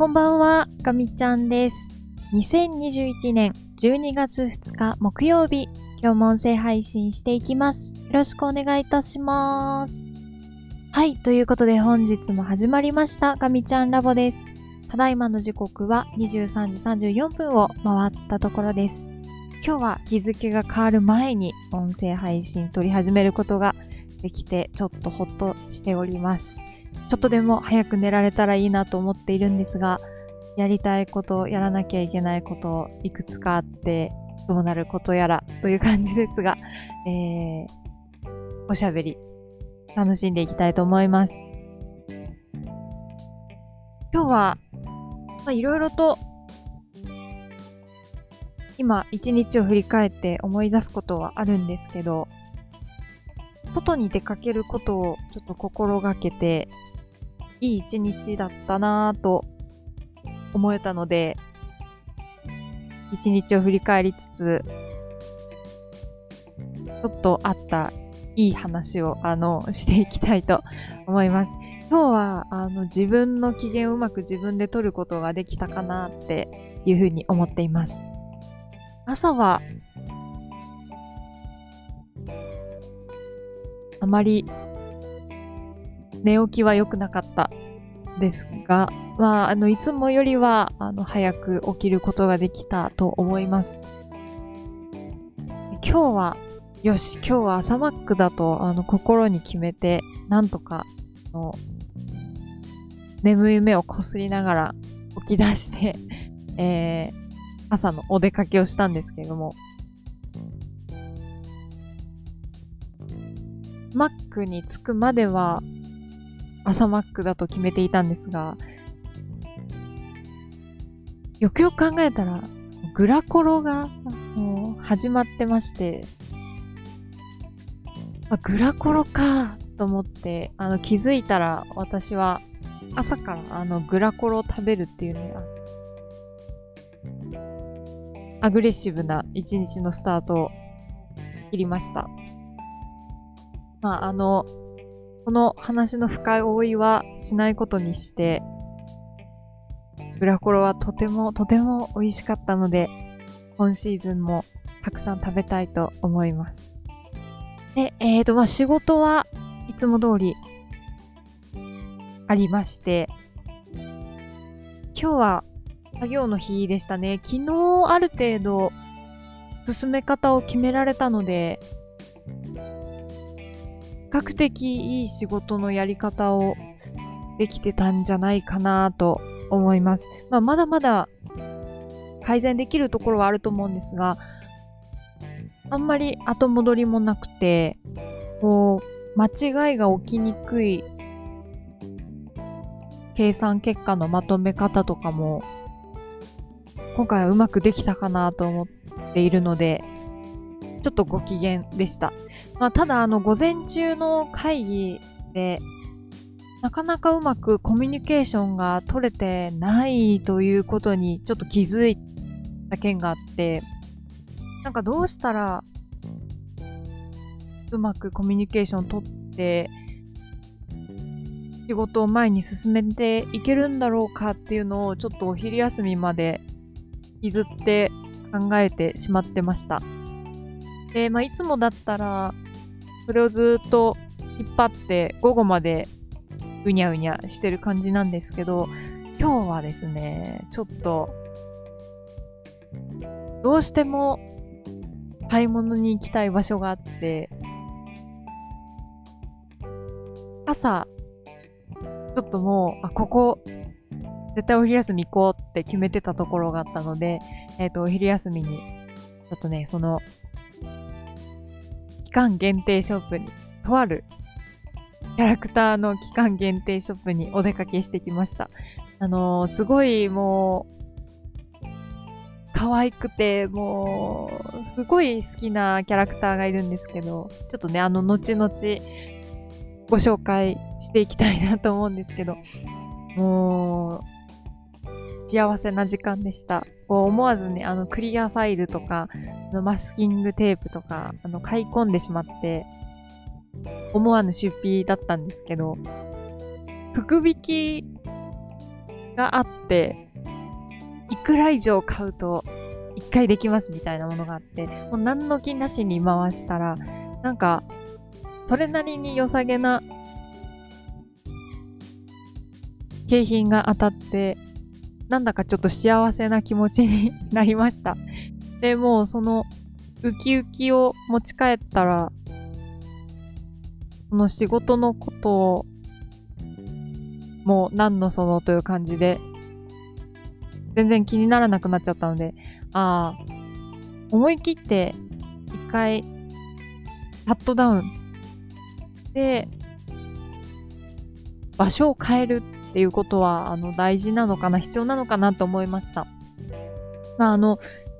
こんばんは、かみちゃんです。2021年12月2日木曜日、今日も音声配信していきます。よろしくお願いいたします。はい、ということで本日も始まりました、かみちゃんラボです。ただいまの時刻は23時34分を回ったところです。今日は日付が変わる前に音声配信撮り始めることができて、ちょっとほっとしております。ちょっとでも早く寝られたらいいなと思っているんですが、やりたいこと、やらなきゃいけないこと、いくつかあって、どうなることやらという感じですが、おしゃべり楽しんでいきたいと思います。今日は、いろいろと今一日を振り返って思い出すことはあるんですけど、外に出かけることをちょっと心がけて、いい一日だったなぁと思えたので、一日を振り返りつつ、ちょっとあったいい話をしていきたいと思います。今日は自分の機嫌をうまく自分で取ることができたかなっていうふうに思っています。朝はあまり寝起きは良くなかったですが、いつもよりは早く起きることができたと思います。今日は今日は朝マックだと心に決めて、なんとか眠い目をこすりながら起き出して、朝のお出かけをしたんですけれども、マックに着くまでは朝マックだと決めていたんですが、よくよく考えたらグラコロが始まってまして、グラコロかと思って、気づいたら私は朝からグラコロを食べるっていうのがアグレッシブな一日のスタートを切りました。この話の深追いはしないことにして、グラコロはとてもとても美味しかったので、今シーズンもたくさん食べたいと思います。で、仕事はいつも通りありまして、今日は作業の日でしたね。昨日ある程度進め方を決められたので、比較的いい仕事のやり方をできてたんじゃないかなと思います。まだまだ改善できるところはあると思うんですが、あんまり後戻りもなくて、間違いが起きにくい計算結果のまとめ方とかも、今回はうまくできたかなと思っているので、ちょっとご機嫌でした。ただ午前中の会議でなかなかうまくコミュニケーションが取れてないということにちょっと気づいた件があって、なんかどうしたらうまくコミュニケーション取って仕事を前に進めていけるんだろうかっていうのを、ちょっとお昼休みまで引きずって考えてしまってました。で、いつもだったら、それをずっと引っ張って、午後までうにゃうにゃしてる感じなんですけど、今日はですね、ちょっと、どうしても買い物に行きたい場所があって、朝、ちょっともう、ここ、絶対お昼休み行こうって決めてたところがあったので、お昼休みに、ちょっとね、期間限定ショップに、とあるキャラクターの期間限定ショップにお出かけしてきました。すごいもう、可愛くて、もう、すごい好きなキャラクターがいるんですけど、ちょっとね、後々ご紹介していきたいなと思うんですけど、もう、幸せな時間でした。思わずね、クリアファイルとか、マスキングテープとか、買い込んでしまって、思わぬ出費だったんですけど、福引きがあって、いくら以上買うと1回できますみたいなものがあって、もう何の気なしに回したら、なんか、それなりに良さげな景品が当たって、なんだかちょっと幸せな気持ちになりました。で、もうそのウキウキを持ち帰ったら、この仕事のことを、もう何のそのという感じで、全然気にならなくなっちゃったので、思い切って一回、シャットダウンで、場所を変えるっていうことは、大事なのかな、必要なのかなと思いました。まあ、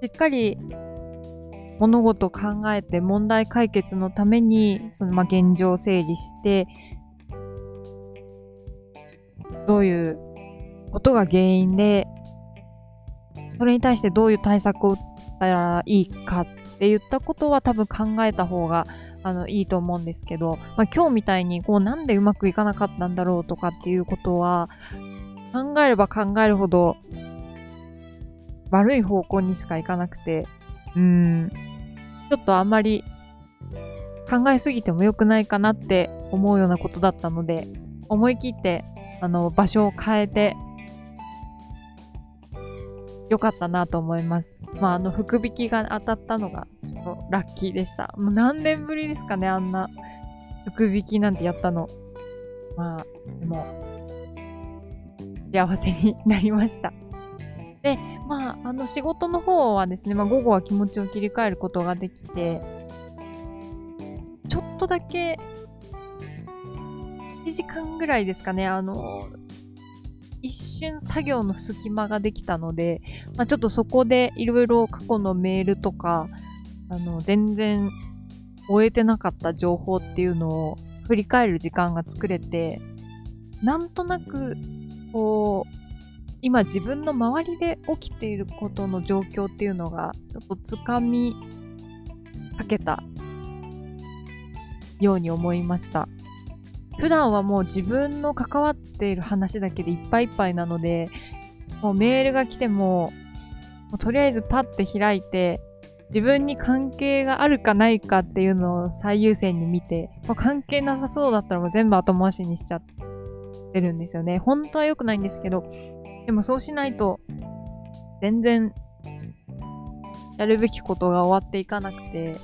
しっかり物事を考えて問題解決のために、その、まあ、現状を整理して、どういうことが原因で、それに対してどういう対策を打ったらいいかって言ったことは多分考えた方が、いいと思うんですけど、まあ、今日みたいにこうなんでうまくいかなかったんだろうとかっていうことは考えれば考えるほど悪い方向にしかいかなくて、ちょっとあんまり考えすぎても良くないかなって思うようなことだったので、思い切って場所を変えて良かったなと思います。まあ、福引きが当たったのがラッキーでした。もう何年ぶりですかね、あんな福引きなんてやったの。まあ、でも、幸せになりました。で、まあ、仕事の方はですね、まあ、午後は気持ちを切り替えることができて、ちょっとだけ、1時間ぐらいですかね、一瞬作業の隙間ができたので、まあ、ちょっとそこでいろいろ過去のメールとか、全然終えてなかった情報っていうのを振り返る時間が作れて、なんとなく、こう、今自分の周りで起きていることの状況っていうのが、ちょっとつかみかけたように思いました。普段はもう自分の関わっている話だけでいっぱいいっぱいなので、もうメールが来ても、とりあえずパッて開いて、自分に関係があるかないかっていうのを最優先に見て、関係なさそうだったらもう全部後回しにしちゃってるんですよね。本当は良くないんですけど、でもそうしないと、全然、やるべきことが終わっていかなくて、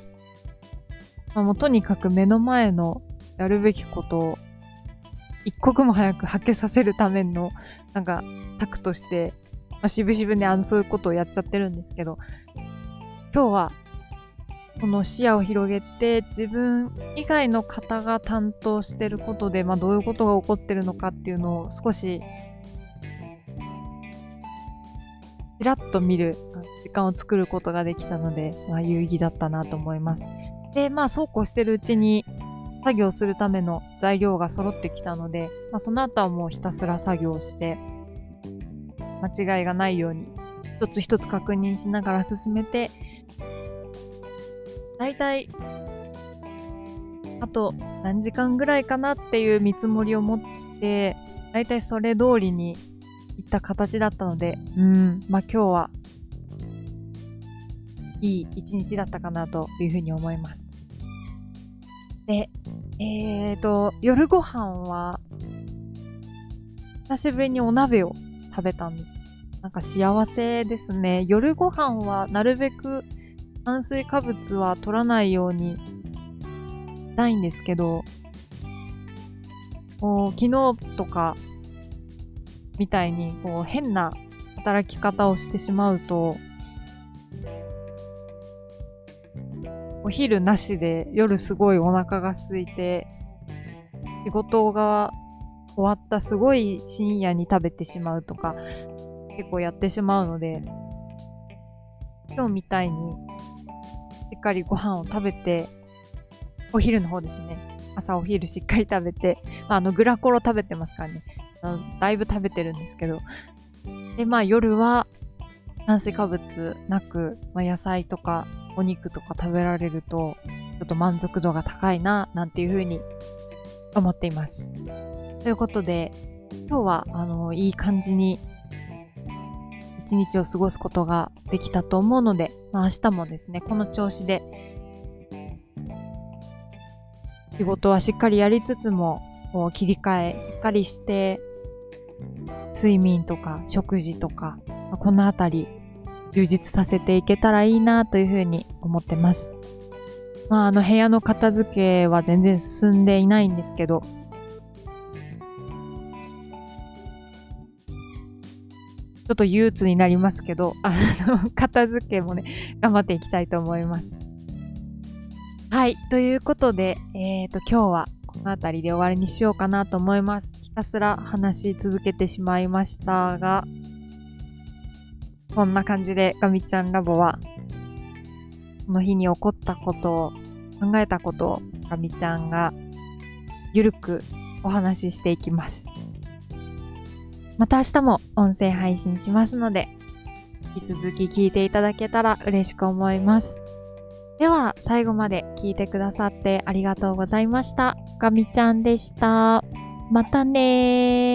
まあ、もうとにかく目の前のやるべきことを、一刻も早く吐けさせるための、なんか、策として、まあ、しぶしぶね、そういうことをやっちゃってるんですけど、今日は、この視野を広げて、自分以外の方が担当してることで、まあ、どういうことが起こってるのかっていうのを少し、ちらっと見る時間を作ることができたので、まあ、有意義だったなと思います。で、まあ、そうこうしてるうちに、作業するための材料が揃ってきたので、まあ、その後はもうひたすら作業して、間違いがないように、一つ一つ確認しながら進めて、だいたい、あと何時間ぐらいかなっていう見積もりを持って、だいたいそれ通りにいった形だったので、まあ今日は、いい一日だったかなというふうに思います。で、夜ご飯は、久しぶりにお鍋を食べたんです。なんか幸せですね。夜ご飯はなるべく炭水化物は取らないようにしたいんですけど、こう、昨日とかみたいにこう変な働き方をしてしまうと、お昼なしで夜すごいお腹が空いて、仕事が終わったすごい深夜に食べてしまうとか結構やってしまうので、今日みたいにしっかりご飯を食べて、お昼の方ですね、朝お昼しっかり食べて、グラコロ食べてますからね、だいぶ食べてるんですけど、で、まあ夜は炭水化物なく、まあ、野菜とかお肉とか食べられると、ちょっと満足度が高いな、なんていう風に思っています。ということで、今日は、いい感じに一日を過ごすことができたと思うので、明日もですね、この調子で仕事はしっかりやりつつも、こう切り替えしっかりして、睡眠とか食事とか、このあたり充実させていけたらいいなというふうに思ってます。部屋の片付けは全然進んでいないんですけど、ちょっと憂鬱になりますけど、片付けもね、頑張っていきたいと思います。はい、ということで、今日はこのあたりで終わりにしようかなと思います。ひたすら話し続けてしまいましたが、こんな感じでガミちゃんラボは、この日に起こったことを、考えたことをガミちゃんがゆるくお話ししていきます。また明日も音声配信しますので、引き続き聞いていただけたら嬉しく思います。では最後まで聞いてくださってありがとうございました。ガミちゃんでした。またねー。